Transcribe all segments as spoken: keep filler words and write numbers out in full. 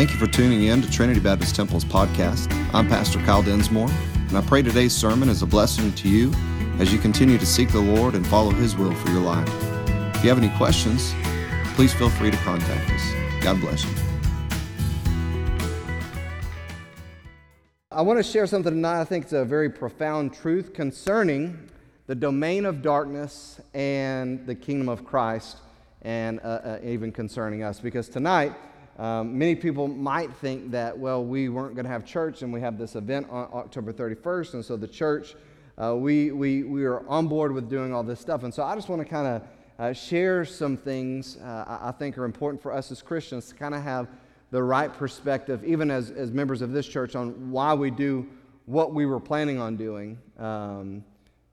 Thank you for tuning in to Trinity Baptist Temple's podcast. I'm Pastor Kyle Dinsmore, and I pray today's sermon is a blessing to you as you continue to seek the Lord and follow His will for your life. If you have any questions, please feel free to contact us. God bless you. I want to share something tonight. I think it's a very profound truth concerning the domain of darkness and the kingdom of Christ, and uh, uh, even concerning us. Because tonight, um, many people might think that, well, we weren't going to have church, and we have this event on October thirty-first, and so the church, uh, we we we are on board with doing all this stuff. And so I just want to kind of uh, share some things uh, I think are important for us as Christians to kind of have the right perspective, even as as members of this church, on why we do what we were planning on doing um,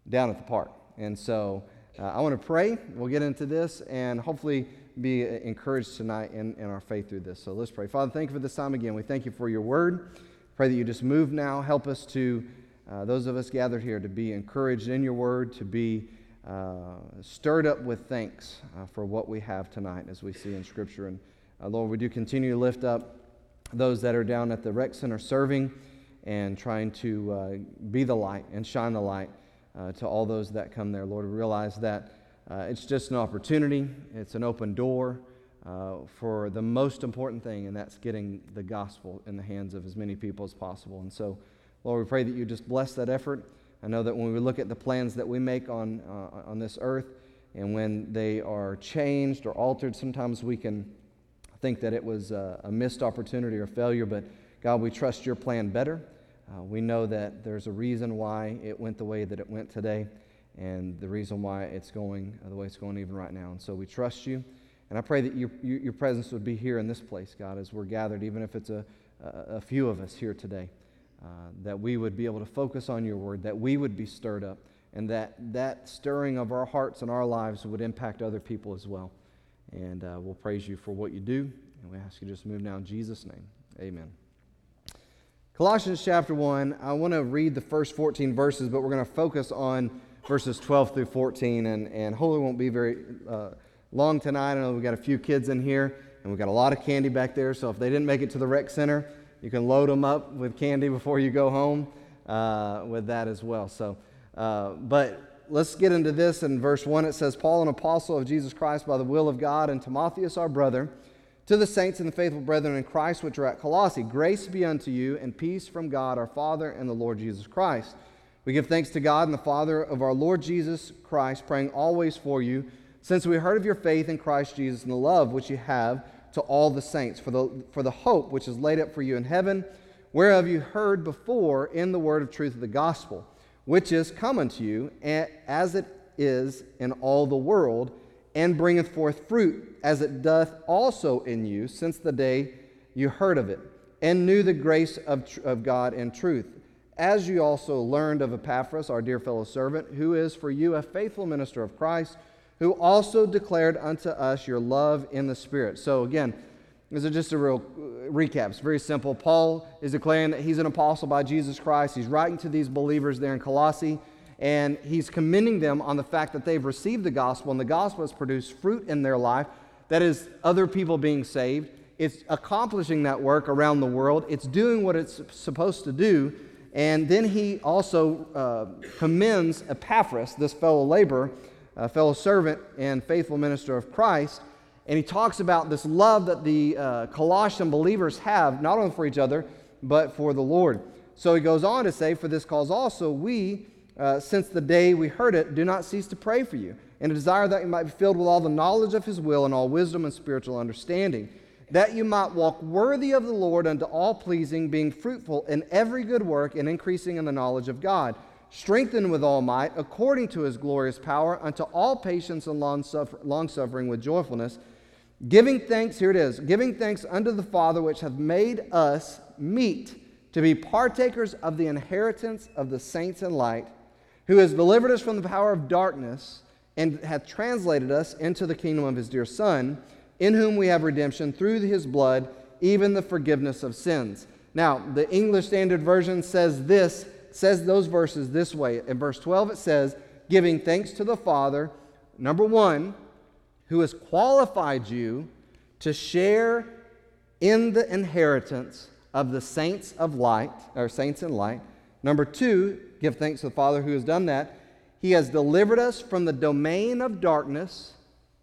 down at the park. And so uh, I want to pray. We'll get into this and hopefully be encouraged tonight in, in our faith through this. So let's pray. Father, thank you for this time again. We thank you for your word. Pray that you just move now. Help us to, uh, those of us gathered here, to be encouraged in your word, to be uh, stirred up with thanks uh, for what we have tonight as we see in Scripture. And uh, Lord, we do continue to lift up those that are down at the rec center serving and trying to uh, be the light and shine the light Uh, to all those that come there. Lord, we realize that uh, it's just an opportunity. It's an open door uh, for the most important thing, and that's getting the gospel in the hands of as many people as possible. And so, Lord, we pray that you just bless that effort. I know that when we look at the plans that we make on uh, on this earth, and when they are changed or altered, sometimes we can think that it was uh, a missed opportunity or failure. But God, we trust your plan better. Uh, we know that there's a reason why it went the way that it went today, and the reason why it's going uh, the way it's going even right now. And so we trust you, and I pray that your, your presence would be here in this place, God, as we're gathered, even if it's a, a few of us here today, uh, that we would be able to focus on your word, that we would be stirred up, and that that stirring of our hearts and our lives would impact other people as well. And uh, we'll praise you for what you do, and we ask you to just move now in Jesus' name. Amen. Colossians chapter one, I want to read the first fourteen verses, but we're going to focus on verses twelve through fourteen, and, and hopefully won't be very uh, long tonight. I know we've got a few kids in here, and we've got a lot of candy back there, so if they didn't make it to the rec center, you can load them up with candy before you go home uh, with that as well. So, uh, but let's get into this. In verse one, it says, Paul, an apostle of Jesus Christ by the will of God, and Timotheus, our brother, to the saints and the faithful brethren in Christ which are at Colossae, grace be unto you and peace from God our Father and the Lord Jesus Christ. We give thanks to God and the Father of our Lord Jesus Christ, praying always for you, since we heard of your faith in Christ Jesus and the love which you have to all the saints, for the for the hope which is laid up for you in heaven, whereof you heard before in the word of truth of the gospel, which is come unto you as it is in all the world, and bringeth forth fruit, as it doth also in you, since the day you heard of it, and knew the grace of, tr- of God and truth. As you also learned of Epaphras, our dear fellow servant, who is for you a faithful minister of Christ, who also declared unto us your love in the Spirit. So again, this is just a real recap. It's very simple. Paul is declaring that he's an apostle by Jesus Christ. He's writing to these believers there in Colossae, and he's commending them on the fact that they've received the gospel, and the gospel has produced fruit in their life. That is, other people being saved. It's accomplishing that work around the world. It's doing what it's supposed to do. And then he also uh, commends Epaphras, this fellow laborer, uh, fellow servant, and faithful minister of Christ. And he talks about this love that the uh, Colossian believers have, not only for each other, but for the Lord. So he goes on to say, for this cause also we... Uh, since the day we heard it, do not cease to pray for you, and a desire that you might be filled with all the knowledge of his will and all wisdom and spiritual understanding, that you might walk worthy of the Lord unto all pleasing, being fruitful in every good work and increasing in the knowledge of God, strengthened with all might, according to his glorious power, unto all patience and long suffer- long suffering with joyfulness, giving thanks, here it is, giving thanks unto the Father which hath made us meet to be partakers of the inheritance of the saints in light, who has delivered us from the power of darkness and hath translated us into the kingdom of his dear Son, in whom we have redemption through his blood, even the forgiveness of sins. Now, the English Standard Version says this, says those verses this way. In verse twelve it says, giving thanks to the Father, number one, who has qualified you to share in the inheritance of the saints of light, or saints in light. Number two, give thanks to the Father who has done that. He has delivered us from the domain of darkness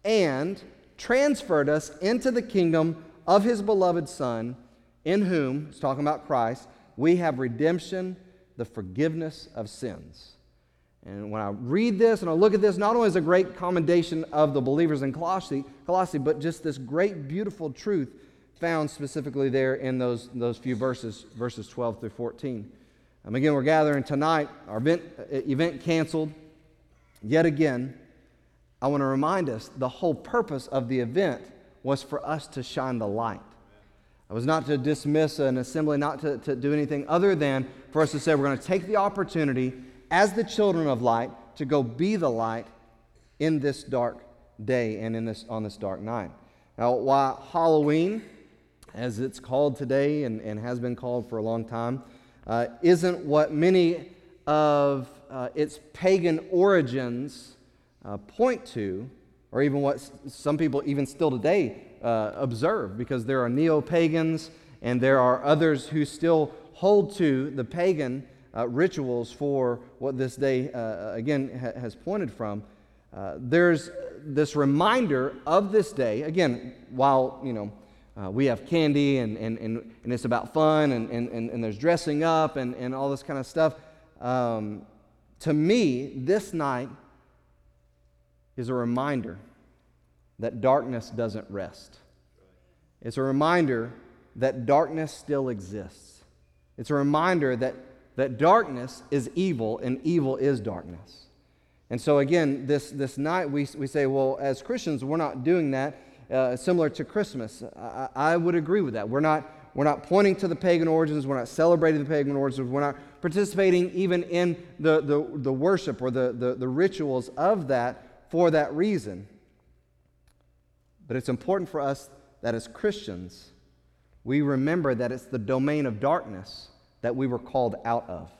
and transferred us into the kingdom of His beloved Son, in whom, it's talking about Christ, we have redemption, the forgiveness of sins. And when I read this and I look at this, not only is it a great commendation of the believers in Colossae, Colossae, but just this great, beautiful truth found specifically there in those, those few verses, verses twelve through fourteen. And again, we're gathering tonight, our event, event canceled. Yet again, I want to remind us the whole purpose of the event was for us to shine the light. It was not to dismiss an assembly, not to, to do anything other than for us to say we're going to take the opportunity as the children of light to go be the light in this dark day and in this on this dark night. Now, while Halloween, as it's called today and, and has been called for a long time, uh, isn't what many of uh, its pagan origins uh, point to, or even what s- some people even still today uh, observe, because there are neo-pagans and there are others who still hold to the pagan Uh, rituals for what this day, uh, again, ha- has pointed from. Uh, there's this reminder of this day, again, while, you know, uh, we have candy and, and, and, and it's about fun and, and, and there's dressing up and, and all this kind of stuff. Um, to me, this night is a reminder that darkness doesn't rest. It's a reminder that darkness still exists. It's a reminder that that darkness is evil, and evil is darkness. And so again, this, this night we, we say, well, as Christians, we're not doing that, uh, similar to Christmas. I, I would agree with that. We're not, we're not pointing to the pagan origins. We're not celebrating the pagan origins. We're not participating even in the, the, the worship or the, the, the rituals of that for that reason. But it's important for us that as Christians, we remember that it's the domain of darkness that we were called out of,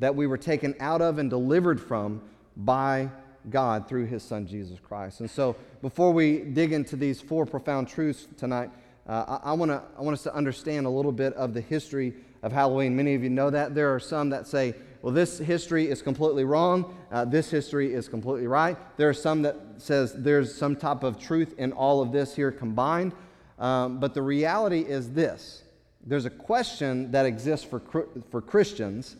that we were taken out of and delivered from by God through His Son, Jesus Christ. And so before we dig into these four profound truths tonight, uh, I, I, wanna, I want us to understand a little bit of the history of Halloween. Many of you know that. There are some that say, well, this history is completely wrong. Uh, this history is completely right. There are some that says there's some type of truth in all of this here combined. Um, but the reality is this. There's a question that exists for, for Christians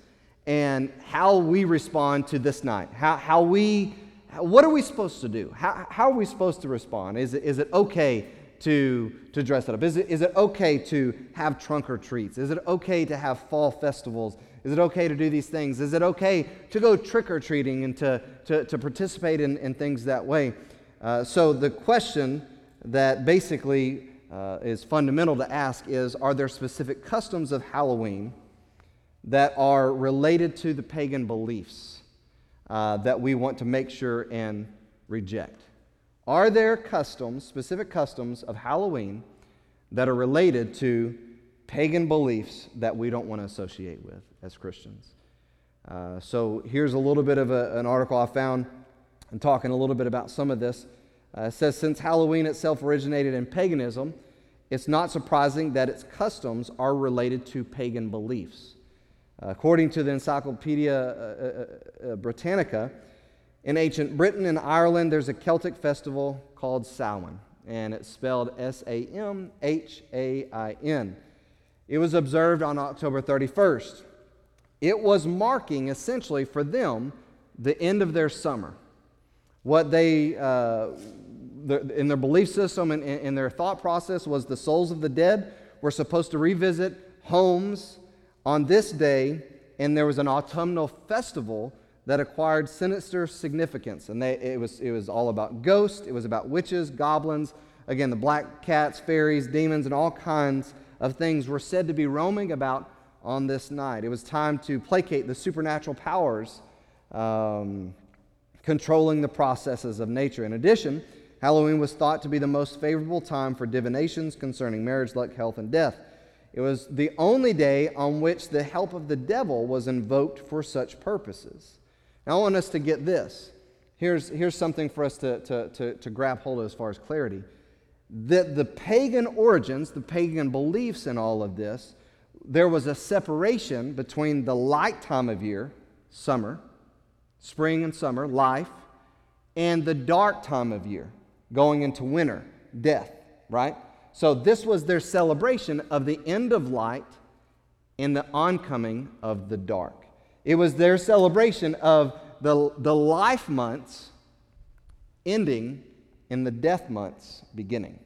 and how we respond to this night. How, how we, what are we supposed to do? How, how are we supposed to respond? Is it, is it okay to, to dress it up? Is it, is it okay to have trunk or treats? Is it okay to have fall festivals? Is it okay to do these things? Is it okay to go trick or treating and to, to, to participate in, in things that way? Uh, so the question that basically Uh, is fundamental to ask is, are there specific customs of Halloween that are related to the pagan beliefs uh, that we want to make sure and reject? Are there customs, specific customs of Halloween that are related to pagan beliefs that we don't want to associate with as Christians? Uh, so here's a little bit of a, an article I found and talking a little bit about some of this. Uh, it says, since Halloween itself originated in paganism, it's not surprising that its customs are related to pagan beliefs. Uh, according to the Encyclopedia uh, uh, uh, Britannica, in ancient Britain and Ireland, there's a Celtic festival called Samhain, and it's spelled S A M H A I N. It was observed on October thirty-first. It was marking, essentially, for them, the end of their summer. What they, uh, the, in their belief system and in their thought process was the souls of the dead were supposed to revisit homes on this day, and there was an autumnal festival that acquired sinister significance. And they, it was, it was all about ghosts, it was about witches, goblins, again, the black cats, fairies, demons, and all kinds of things were said to be roaming about on this night. It was time to placate the supernatural powers, um, controlling the processes of nature. In addition, Halloween was thought to be the most favorable time for divinations concerning marriage, luck, health, and death. It was the only day on which the help of the devil was invoked for such purposes. Now, I want us to get this. Here's, here's something for us to, to, to, to grab hold of as far as clarity. that the pagan origins, the pagan beliefs in all of this, there was a separation between the light time of year, summer, spring and summer, life, and the dark time of year, going into winter, death, right? So this was their celebration of the end of light and the oncoming of the dark. It was their celebration of the, the life months ending and the death months beginning.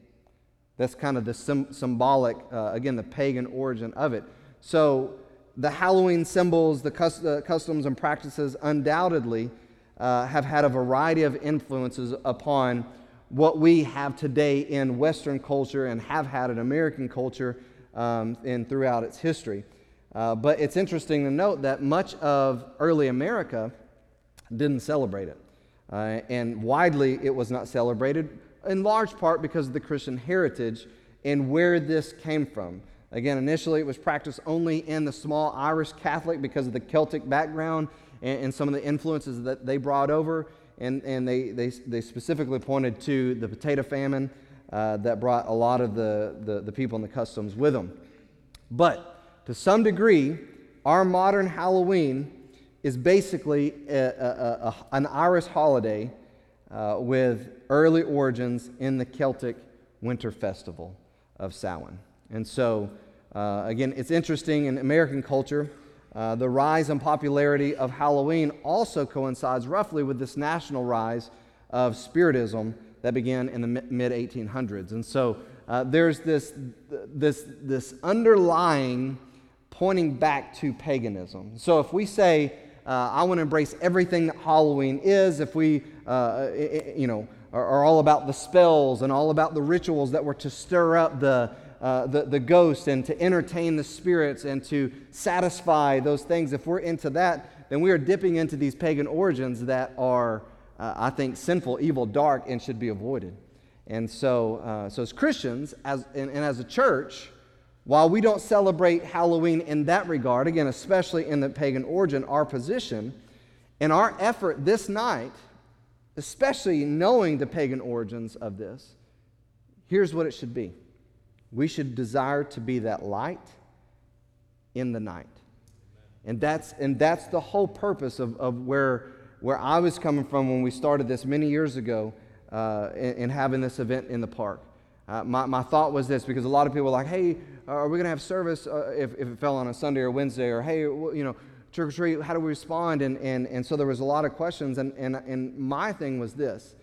That's kind of the sim- symbolic, uh, again, the pagan origin of it. So the Halloween symbols, the cus- uh, customs and practices undoubtedly uh, have had a variety of influences upon what we have today in Western culture and have had in American culture um, and throughout its history. Uh, but it's interesting to note that much of early America didn't celebrate it. Uh, and widely, it was not celebrated, in large part because of the Christian heritage and where this came from. Again, initially, it was practiced only in the small Irish Catholic because of the Celtic background and, and some of the influences that they brought over. And, and they, they, they specifically pointed to the potato famine uh, that brought a lot of the, the, the people and the customs with them. But to some degree, our modern Halloween is basically a, a, a, an Irish holiday uh, with early origins in the Celtic winter festival of Samhain. And so, uh, again, it's interesting in American culture, uh, the rise in popularity of Halloween also coincides roughly with this national rise of Spiritism that began in the mid eighteen hundreds. And so uh, there's this, this, this underlying pointing back to paganism. So if we say, Uh, I want to embrace everything that Halloween is, if we, uh, it, you know, are, are all about the spells and all about the rituals that were to stir up the, uh, the, the ghosts and to entertain the spirits and to satisfy those things. If we're into that, then we are dipping into these pagan origins that are, uh, I think, sinful, evil, dark, and should be avoided. And so, uh, so as Christians as and, and as a church, while we don't celebrate Halloween in that regard, again, especially in the pagan origin, our position and our effort this night, especially knowing the pagan origins of this, here's what it should be. We should desire to be that light in the night. And that's, and that's the whole purpose of, of where, where I was coming from when we started this many years ago uh, and, and having this event in the park. Uh, my, my thought was this, because a lot of people were like, hey, are we going to have service uh, if, if it fell on a Sunday or Wednesday? Or, hey, you know, trick or treat, how do we respond? And, and, and so there was a lot of questions. And, and, and my thing was this.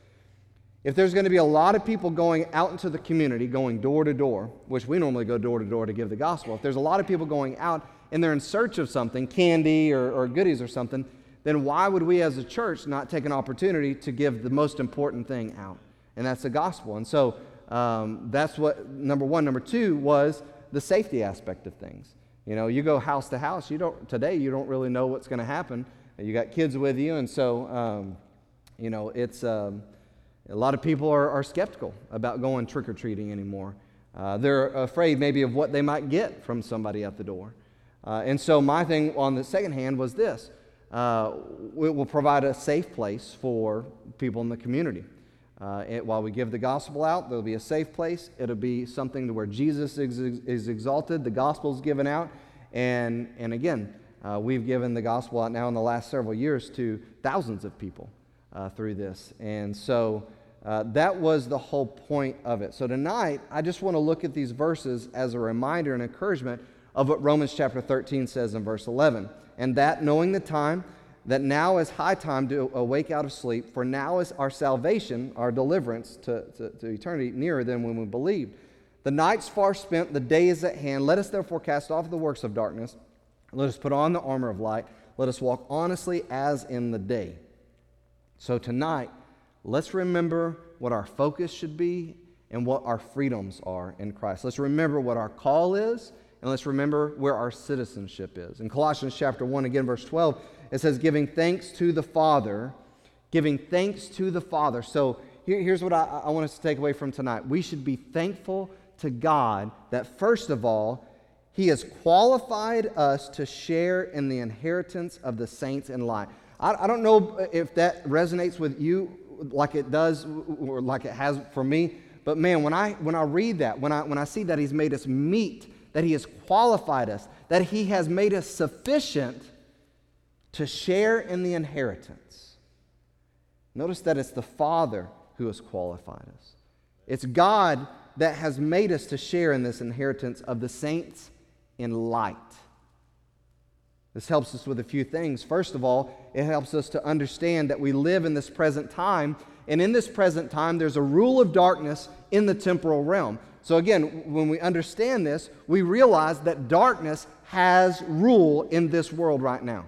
If there's going to be a lot of people going out into the community, going door to door, which we normally go door to door to give the gospel, if there's a lot of people going out and they're in search of something, candy or, or goodies or something, then why would we as a church not take an opportunity to give the most important thing out? And that's the gospel. And so Um, that's what number one. Number two was the safety aspect of things. You know, you go house to house. You don't today. You don't really know what's going to happen. You got kids with you, and so um, you know it's um, a lot of people are, are skeptical about going trick or treating anymore. Uh, they're afraid maybe of what they might get from somebody at the door. Uh, and so my thing on the second hand was this: uh, it will provide a safe place for people in the community. Uh, it, while we give the gospel out, there'll be a safe place. It'll be something to where Jesus is, is exalted, the gospel's given out, and and again, uh, we've given the gospel out now in the last several years to thousands of people uh, through this, and so uh, that was the whole point of it. So tonight, I just want to look at these verses as a reminder and encouragement of what Romans chapter thirteen says in verse eleven, and that knowing the time, that now is high time to awake out of sleep, for now is our salvation, our deliverance to, to, to eternity, nearer than when we believed. The night's far spent, the day is at hand. Let us therefore cast off the works of darkness. Let us put on the armor of light. Let us walk honestly as in the day. So tonight, let's remember what our focus should be and what our freedoms are in Christ. Let's remember what our call is, and let's remember where our citizenship is. In Colossians chapter one, again, verse twelve, it says, giving thanks to the Father, giving thanks to the Father. So here, here's what I, I want us to take away from tonight. We should be thankful to God that, first of all, He has qualified us to share in the inheritance of the saints in light. I, I don't know if that resonates with you like it does or like it has for me, But man, when I when I read that, when I when I see that he's made us meet, that he has qualified us, that he has made us sufficient to share in the inheritance. Notice that it's the Father who has qualified us. It's God that has made us to share in this inheritance of the saints in light. This helps us with a few things. First of all, it helps us to understand that we live in this present time, and in this present time, there's a rule of darkness in the temporal realm. So again, when we understand this, we realize that darkness has rule in this world right now.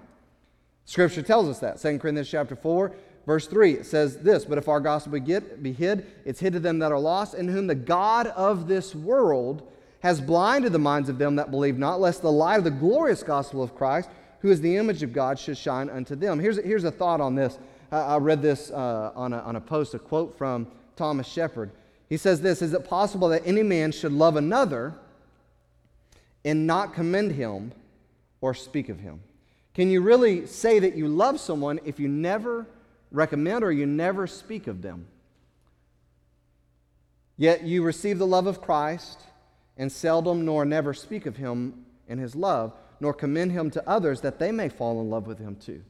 Scripture tells us that. Second Corinthians chapter four, verse three, it says this, "But if our gospel be hid, it's hid to them that are lost, in whom the God of this world has blinded the minds of them that believe not, lest the light of the glorious gospel of Christ, who is the image of God, should shine unto them." Here's, here's a thought on this. I, I read this uh, on, a, on a post, a quote from Thomas Shepard. He says this, "Is it possible that any man should love another and not commend him or speak of him? Can you really say that you love someone if you never recommend or you never speak of them? Yet you receive the love of Christ and seldom nor never speak of him and his love, nor commend him to others that they may fall in love with him too."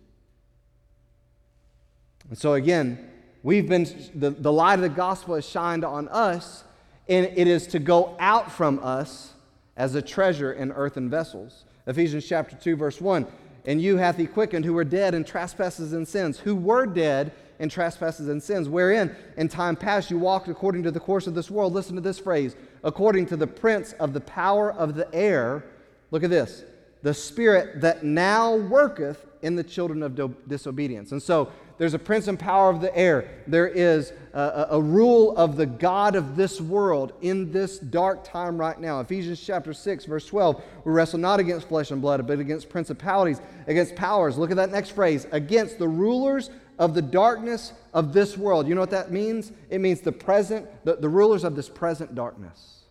And so again, we've been, the, the light of the gospel has shined on us, and it is to go out from us as a treasure in earthen vessels. Ephesians chapter two, verse one, "And you hath he quickened who were dead in trespasses and sins, who were dead in trespasses and sins, wherein in time past you walked according to the course of this world." Listen to this phrase, "according to the prince of the power of the air." Look at this, "the spirit that now worketh in the children of do- disobedience. And so there's a prince and power of the air. There is a, a rule of the God of this world in this dark time right now. Ephesians chapter six, verse twelve, "We wrestle not against flesh and blood, but against principalities, against powers." Look at that next phrase, "against the rulers of the darkness of this world." You know what that means? It means the present, the, the rulers of this present darkness.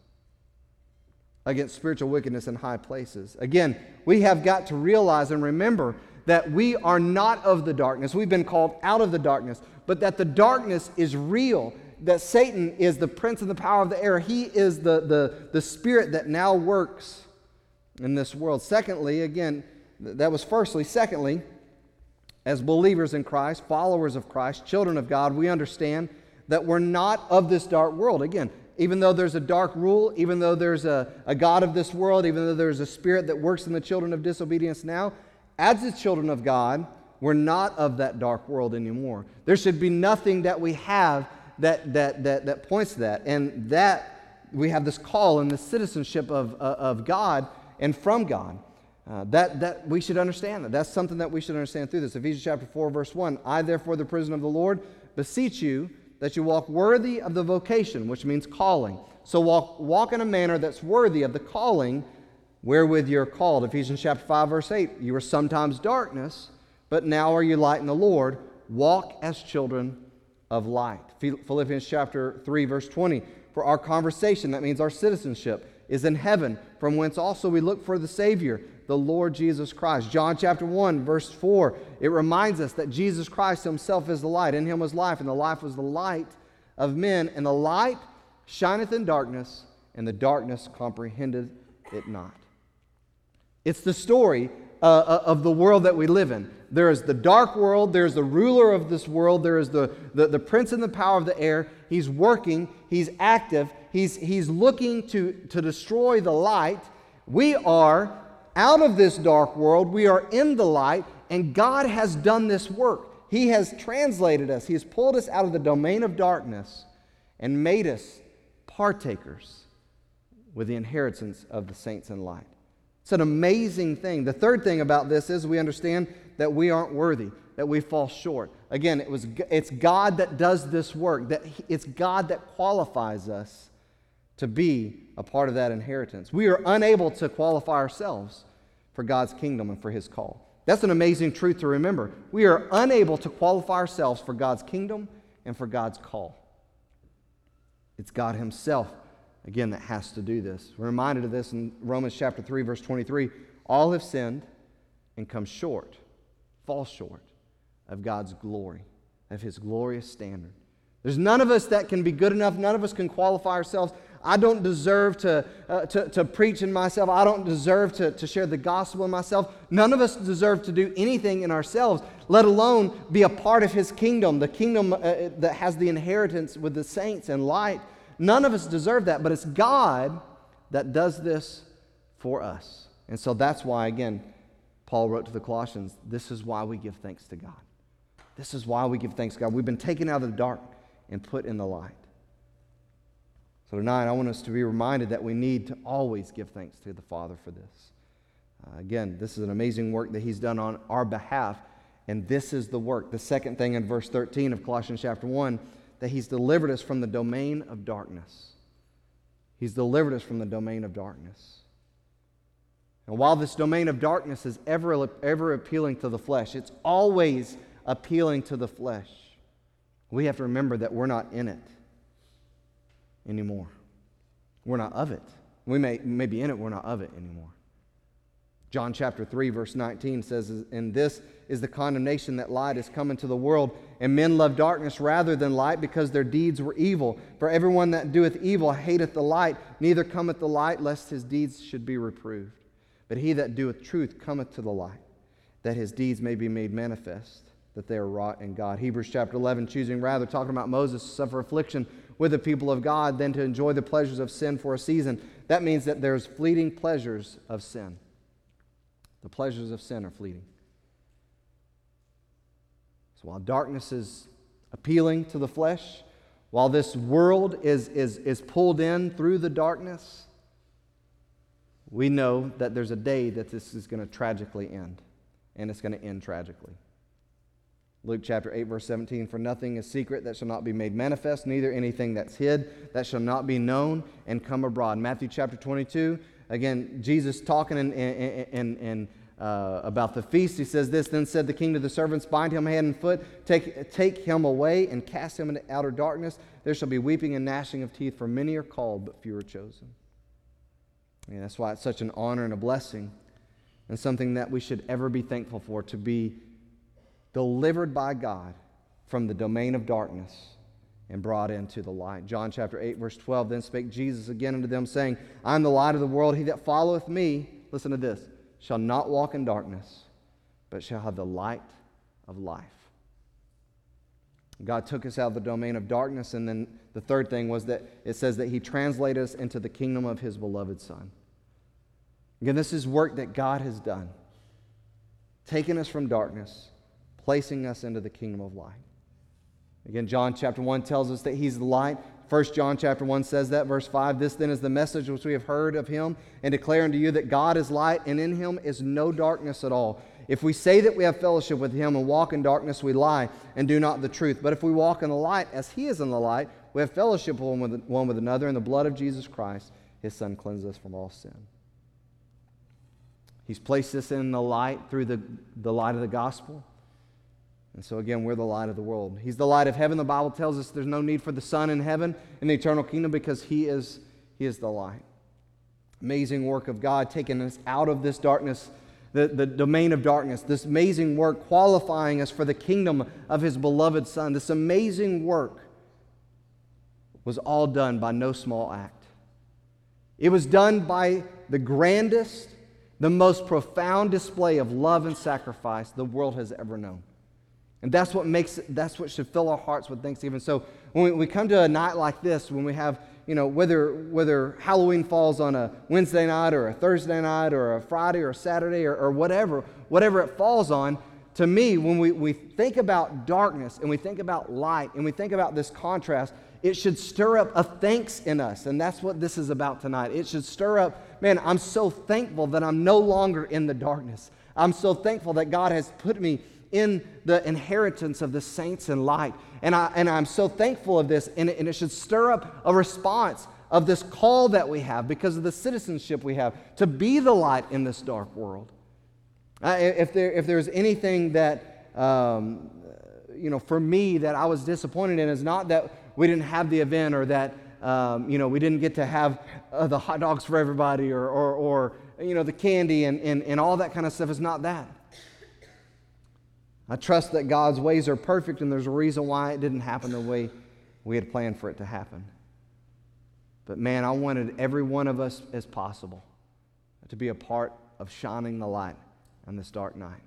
Against spiritual wickedness in high places. Again, we have got to realize and remember that we are not of the darkness. We've been called out of the darkness, but that the darkness is real, that Satan is the prince of the power of the air. He is the, the, the spirit that now works in this world. Secondly, again, that was firstly. Secondly, as believers in Christ, followers of Christ, children of God, we understand that we're not of this dark world. Again, even though there's a dark rule, even though there's a, a God of this world, even though there's a spirit that works in the children of disobedience now, as the children of God, we're not of that dark world anymore. There should be nothing that we have that that that, that points to that. And that we have this call and the citizenship of, uh, of God and from God. Uh, that, that we should understand that. That's something that we should understand through this. Ephesians chapter four, verse one, "I therefore, the prisoner of the Lord, beseech you, that you walk worthy of the vocation," which means calling. So walk, walk in a manner that's worthy of the calling wherewith you're called. Ephesians chapter five, verse eight, "You were sometimes darkness, but now are you light in the Lord. Walk as children of light." Philippians chapter three, verse twenty, "For our conversation," that means our citizenship, "is in heaven, from whence also we look for the Savior, the Lord Jesus Christ." John chapter one, verse four, it reminds us that Jesus Christ himself is the light. In him was life, and the life was the light of men. And the light shineth in darkness, and the darkness comprehended it not. It's the story uh, of the world that we live in. There is the dark world, there is the ruler of this world, there is the, the, the prince and the power of the air. He's working, he's active, he's, he's looking to, to destroy the light. We are out of this dark world, we are in the light, and God has done this work. He has translated us, he has pulled us out of the domain of darkness and made us partakers with the inheritance of the saints in light. It's an amazing thing. The third thing about this is we understand that we aren't worthy, that we fall short. Again, it was, it's God that does this work, that it's God that qualifies us to be a part of that inheritance. We are unable to qualify ourselves for God's kingdom and for his call. That's an amazing truth to remember. We are unable to qualify ourselves for God's kingdom and for God's call. It's God himself, again, that has to do this. We're reminded of this in Romans chapter three, verse twenty-three. "All have sinned and come short, fall short of God's glory, of his glorious standard. There's none of us that can be good enough. None of us can qualify ourselves. I don't deserve to, uh, to, to preach in myself. I don't deserve to, to share the gospel in myself. None of us deserve to do anything in ourselves, let alone be a part of His kingdom, the kingdom uh, that has the inheritance with the saints and light. None of us deserve that, but it's God that does this for us. And so that's why, again, Paul wrote to the Colossians, this is why we give thanks to God. This is why we give thanks to God. We've been taken out of the dark and put in the light. So tonight, I want us to be reminded that we need to always give thanks to the Father for this. Uh, again, this is an amazing work that He's done on our behalf, and this is the work. The second thing in verse thirteen of Colossians chapter one, that He's delivered us from the domain of darkness. He's delivered us from the domain of darkness. And while this domain of darkness is ever, ever appealing to the flesh, it's always appealing to the flesh, we have to remember that we're not in it anymore. We're not of it. We may, may be in it, we're not of it anymore. John chapter three, verse nineteen says, and this is the condemnation, that light has come into the world, and men love darkness rather than light, because their deeds were evil. For everyone that doeth evil hateth the light, neither cometh the light, lest his deeds should be reproved. But he that doeth truth cometh to the light, that his deeds may be made manifest, that they are wrought in God. Hebrews chapter eleven, choosing rather, talking about Moses, to suffer affliction with the people of God than to enjoy the pleasures of sin for a season. That means that there's fleeting pleasures of sin. The pleasures of sin are fleeting. So while darkness is appealing to the flesh, while this world is, is, is pulled in through the darkness, we know that there's a day that this is going to tragically end, and it's going to end tragically. Luke chapter eight, verse seventeen, for nothing is secret that shall not be made manifest, neither anything that's hid that shall not be known and come abroad. Matthew chapter twenty-two, again, Jesus talking in, in, in, in, uh, about the feast, He says this, then said the king to the servants, bind him hand and foot, take, take him away and cast him into outer darkness. There shall be weeping and gnashing of teeth, for many are called, but few are chosen. And that's why it's such an honor and a blessing, and something that we should ever be thankful for, to be delivered by God from the domain of darkness and brought into the light. John chapter eight, verse twelve, then spake Jesus again unto them, saying, I am the light of the world. He that followeth me, listen to this, shall not walk in darkness, but shall have the light of life. God took us out of the domain of darkness, and then the third thing was that it says that He translated us into the kingdom of His beloved Son. Again, this is work that God has done, taking us from darkness, placing us into the kingdom of light. Again, John chapter one tells us that He's the light. First John chapter one says that, verse five, this then is the message which we have heard of Him and declare unto you, that God is light, and in Him is no darkness at all. If we say that we have fellowship with Him and walk in darkness, we lie and do not the truth. But if we walk in the light as He is in the light, we have fellowship one with, one with another, and the blood of Jesus Christ, His Son, cleanses us from all sin. He's placed us in the light through the, the light of the gospel. And so again, we're the light of the world. He's the light of heaven. The Bible tells us there's no need for the sun in heaven in the eternal kingdom, because He is, he is the light. Amazing work of God taking us out of this darkness, the, the domain of darkness, this amazing work qualifying us for the kingdom of His beloved Son. This amazing work was all done by no small act. It was done by the grandest, the most profound display of love and sacrifice the world has ever known. And that's what makes it, that's what should fill our hearts with thanksgiving. So when we, we come to a night like this, when we have, you know, whether whether Halloween falls on a Wednesday night or a Thursday night or a Friday or a Saturday or, or whatever, whatever it falls on, to me, when we, we think about darkness and we think about light and we think about this contrast, it should stir up a thanks in us. And that's what this is about tonight. It should stir up, man, I'm so thankful that I'm no longer in the darkness. I'm so thankful that God has put me in the inheritance of the saints in light. And, I, and I'm so thankful of this, and it, and it should stir up a response of this call that we have because of the citizenship we have to be the light in this dark world. Uh, if, there, if there's anything that, um, you know, for me that I was disappointed in, is not that we didn't have the event or that, um, you know, we didn't get to have uh, the hot dogs for everybody or, or, or you know, the candy and, and, and all that kind of stuff. It's not that. I trust that God's ways are perfect, and there's a reason why it didn't happen the way We had planned for it to happen. But man, I wanted every one of us as possible to be a part of shining the light on this dark night.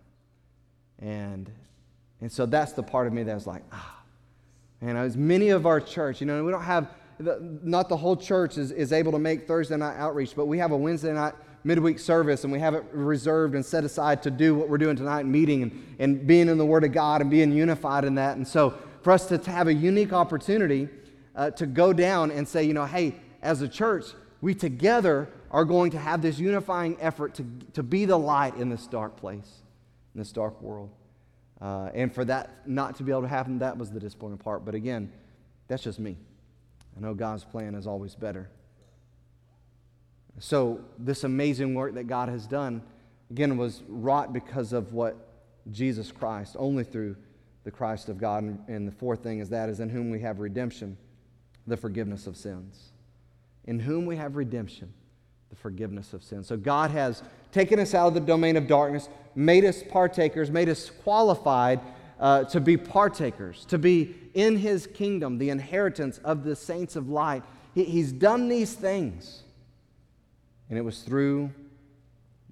And, and so that's the part of me that was like, ah. And as many of our church, you know, we don't have, the, not the whole church is, is able to make Thursday night outreach, but we have a Wednesday night midweek service, and we have it reserved and set aside to do what we're doing tonight, meeting and, and being in the Word of God and being unified in that. And so for us to have a unique opportunity uh, to go down and say, you know, hey, as a church, we together are going to have this unifying effort to, to be the light in this dark place, in this dark world. Uh, and for that not to be able to happen, that was the disappointing part. But again, that's just me. I know God's plan is always better. So this amazing work that God has done, again, was wrought because of what Jesus Christ, only through the Christ of God. And, and the fourth thing is that is in whom we have redemption, the forgiveness of sins. In whom we have redemption, the forgiveness of sins. So God has taken us out of the domain of darkness, made us partakers, made us qualified uh, to be partakers, to be in His kingdom, the inheritance of the saints of light. He, he's done these things. And it was through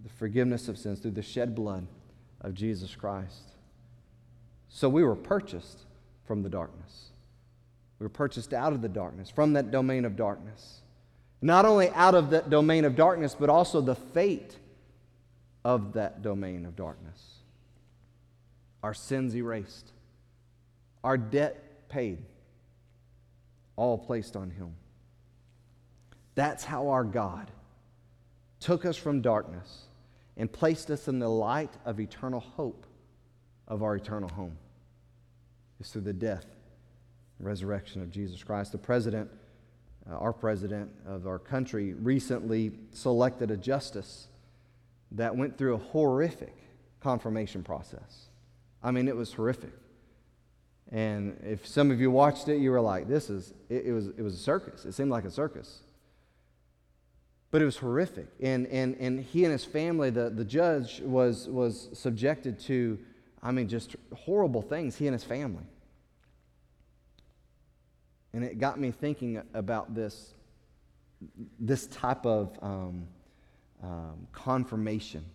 the forgiveness of sins, through the shed blood of Jesus Christ. So we were purchased from the darkness. We were purchased out of the darkness, from that domain of darkness. Not only out of that domain of darkness, but also the fate of that domain of darkness. Our sins erased. Our debt paid. All placed on Him. That's how our God took us from darkness and placed us in the light of eternal hope of our eternal home. It's through the death and resurrection of Jesus Christ. The president, uh, our president of our country, recently selected a justice that went through a horrific confirmation process. I mean, it was horrific. And if some of you watched it, you were like, this is, it, it was it was a circus. It seemed like a circus. But it was horrific. And and and he and his family, the, the judge was was subjected to, I mean, just horrible things, he and his family. And it got me thinking about this, this type of um, um, confirmation.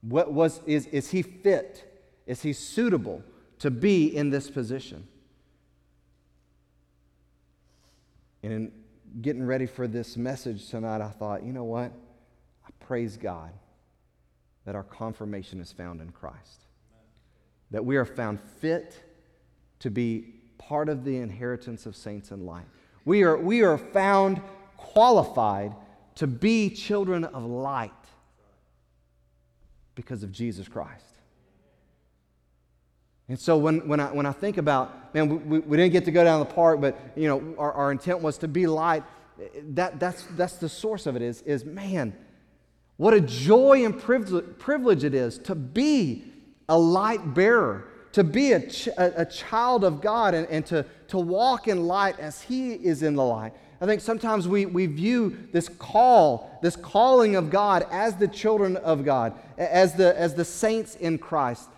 What was, is, is he fit? Is he suitable to be in this position? And in getting ready for this message tonight, I thought, you know what? I praise God that our confirmation is found in Christ. Amen. That we are found fit to be part of the inheritance of saints in light. We are, we are found qualified to be children of light because of Jesus Christ. And so when, when I when I think about, man, we, we didn't get to go down the park, but you know, our, our intent was to be light. That that's that's the source of it is, is man, what a joy and privilege, privilege it is to be a light bearer, to be a, ch- a child of God and, and to, to walk in light as He is in the light. I think sometimes we, we view this call, this calling of God as the children of God, as the as the saints in Christ.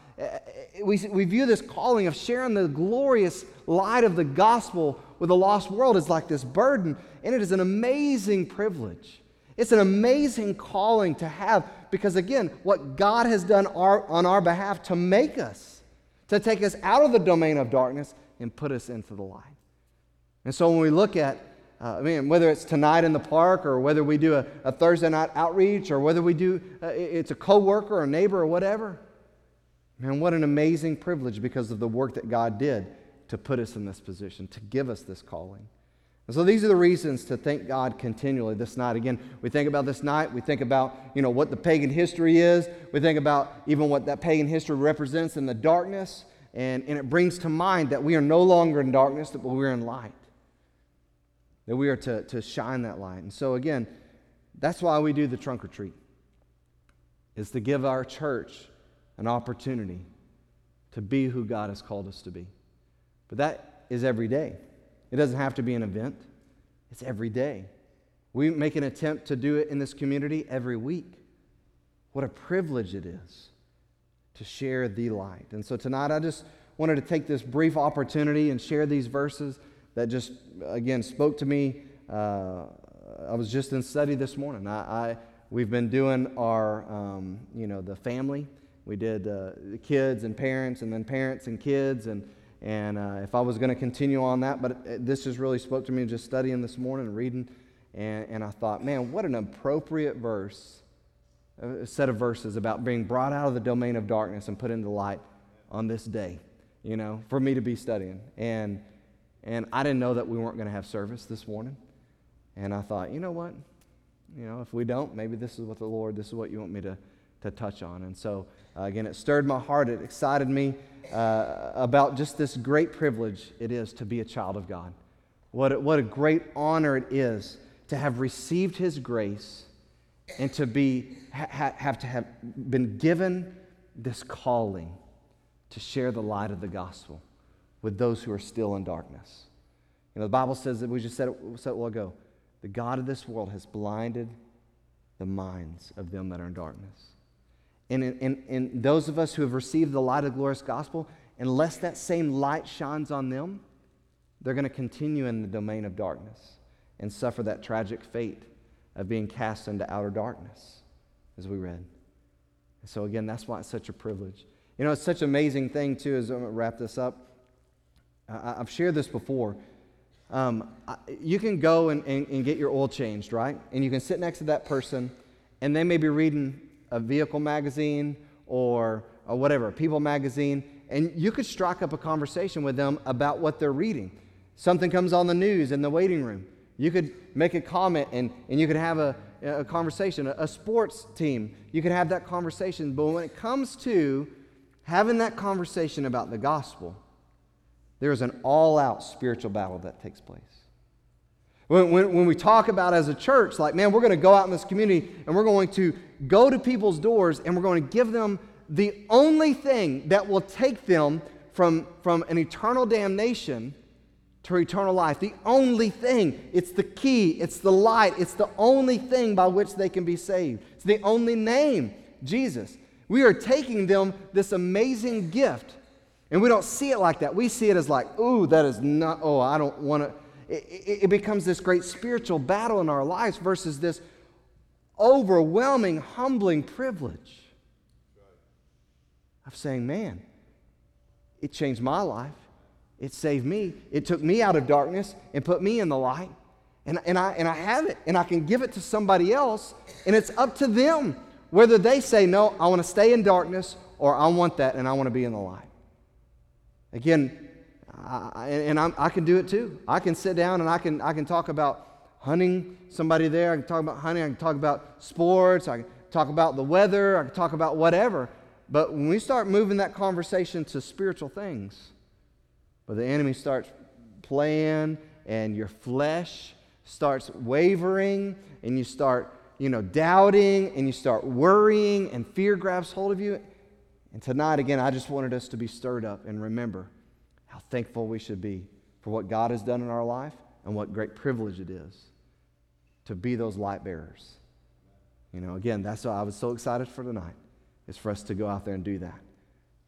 We, we view this calling of sharing the glorious light of the gospel with a lost world as like this burden, and it is an amazing privilege. It's an amazing calling to have because, again, what God has done our, on our behalf to make us, to take us out of the domain of darkness and put us into the light. And so when we look at, uh, I mean, whether it's tonight in the park or whether we do a, a Thursday night outreach or whether we do, uh, it's a coworker or a neighbor or whatever, man, what an amazing privilege because of the work that God did to put us in this position, to give us this calling. And so these are the reasons to thank God continually this night. Again, we think about this night. We think about, you know, what the pagan history is. We think about even what that pagan history represents in the darkness. And, and it brings to mind that we are no longer in darkness, but we're in light. That we are to, to shine that light. And so again, that's why we do the trunk or treat, is to give our church an opportunity to be who God has called us to be. But that is every day. It doesn't have to be an event. It's every day. We make an attempt to do it in this community every week. What a privilege it is to share the light. And so tonight I just wanted to take this brief opportunity and share these verses that just, again, spoke to me. Uh, I was just in study this morning. I, I we've been doing our, um, you know, the family. We did uh, kids and parents, and then parents and kids, and and uh, if I was going to continue on that, but it, it, this just really spoke to me just studying this morning and reading, and, and I thought, man, what an appropriate verse, a set of verses about being brought out of the domain of darkness and put into light on this day, you know, for me to be studying. And and I didn't know that we weren't going to have service this morning, and I thought, you know what, you know, if we don't, maybe this is what the Lord, this is what you want me to to touch on. And so, uh, again, it stirred my heart, it excited me uh, about just this great privilege it is to be a child of God. What a, what a great honor it is to have received His grace and to be ha- have to have been given this calling to share the light of the gospel with those who are still in darkness. You know, the Bible says, that we just said it, said it a while ago, the God of this world has blinded the minds of them that are in darkness. And in, in, in those of us who have received the light of the glorious gospel, unless that same light shines on them, they're going to continue in the domain of darkness and suffer that tragic fate of being cast into outer darkness, as we read. And so again, that's why it's such a privilege. You know, it's such an amazing thing, too, as I'm going to wrap this up. I, I've shared this before. Um, I, you can go and, and, and get your oil changed, right? And you can sit next to that person, and they may be reading a vehicle magazine or, or whatever, People magazine, and you could strike up a conversation with them about what they're reading. Something comes on the news in the waiting room. You could make a comment and, and you could have a, a conversation, a, a sports team. You could have that conversation. But when it comes to having that conversation about the gospel, there is an all-out spiritual battle that takes place. When, when, when we talk about as a church, like, man, we're going to go out in this community and we're going to go to people's doors and we're going to give them the only thing that will take them from, from an eternal damnation to eternal life. The only thing. It's the key. It's the light. It's the only thing by which they can be saved. It's the only name, Jesus. We are taking them this amazing gift, and we don't see it like that. We see it as like, ooh, that is not, oh, I don't want to. It becomes this great spiritual battle in our lives versus this overwhelming, humbling privilege of saying, man, it changed my life. It saved me. It took me out of darkness and put me in the light. And, and, I, and I have it, and I can give it to somebody else, and it's up to them whether they say, no, I want to stay in darkness, or I want that, and I want to be in the light. Again, I, and I'm, I can do it too. I can sit down and I can I can talk about hunting somebody there. I can talk about hunting. I can talk about sports. I can talk about the weather. I can talk about whatever. But when we start moving that conversation to spiritual things, but the enemy starts playing and your flesh starts wavering and you start, you know, doubting and you start worrying and fear grabs hold of you. And tonight, again, I just wanted us to be stirred up and remember how thankful we should be for what God has done in our life and what great privilege it is to be those light bearers. You know, again, that's why I was so excited for tonight, is for us to go out there and do that.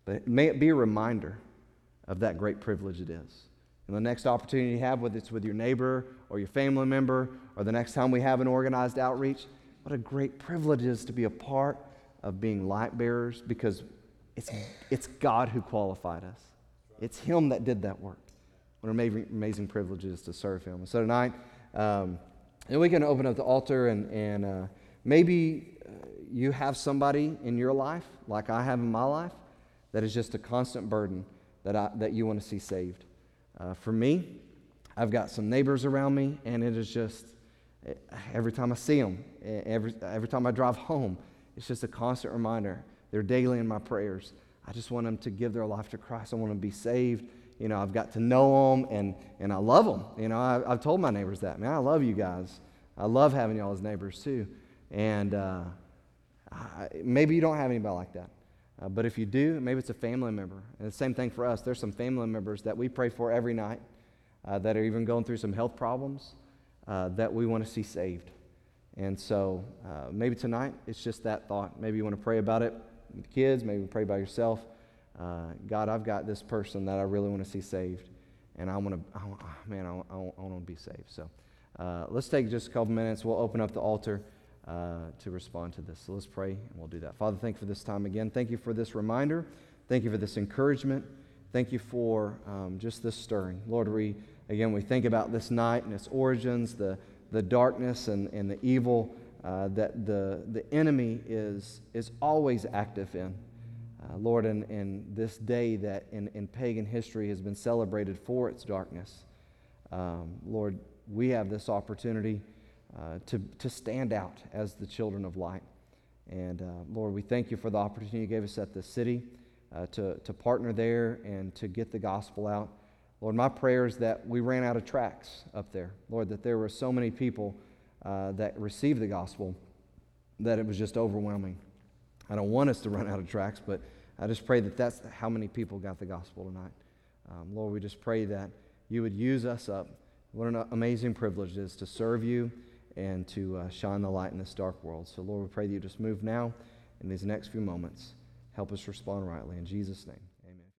But may it be a reminder of that great privilege it is. And the next opportunity you have, whether it's with your neighbor or your family member or the next time we have an organized outreach, what a great privilege it is to be a part of being light bearers, because it's, it's God who qualified us. It's Him that did that work. What an amazing, amazing privilege it is to serve Him. And so tonight, um, and we can open up the altar, and, and uh, maybe uh, you have somebody in your life, like I have in my life, that is just a constant burden that I, that you want to see saved. Uh, for me, I've got some neighbors around me, and it is just, every time I see them, every, every time I drive home, it's just a constant reminder. They're daily in my prayers. I just want them to give their life to Christ. I want them to be saved. You know, I've got to know them, and, and I love them. You know, I, I've told my neighbors that. Man, I love you guys. I love having y'all as neighbors, too. And uh, I, maybe you don't have anybody like that. Uh, but if you do, maybe it's a family member. And the same thing for us. There's some family members that we pray for every night uh, that are even going through some health problems uh, that we want to see saved. And so uh, maybe tonight it's just that thought. Maybe you want to pray about it with the kids, maybe pray by yourself. Uh, God, I've got this person that I really want to see saved, and I want to, oh, man, I want, I want to be saved. So uh, let's take just a couple minutes. We'll open up the altar uh, to respond to this. So let's pray, and we'll do that. Father, thank you for this time again. Thank you for this reminder. Thank you for this encouragement. Thank you for um, just this stirring. Lord, we, again, we think about this night and its origins, the the darkness and, and the evil uh, that the the enemy is is always active in. Uh, Lord, in, in this day that in, in pagan history has been celebrated for its darkness, um, Lord, we have this opportunity uh, to, to stand out as the children of light. And uh, Lord, we thank you for the opportunity you gave us at this city. Uh, to, to partner there and to get the gospel out. Lord, my prayer is that we ran out of tracts up there. Lord, that there were so many people uh, that received the gospel that it was just overwhelming. I don't want us to run out of tracts, but I just pray that that's how many people got the gospel tonight. Um, Lord, we just pray that you would use us up. What an amazing privilege it is to serve you and to uh, shine the light in this dark world. So, Lord, we pray that you just move now in these next few moments. Help us respond rightly. In Jesus' name.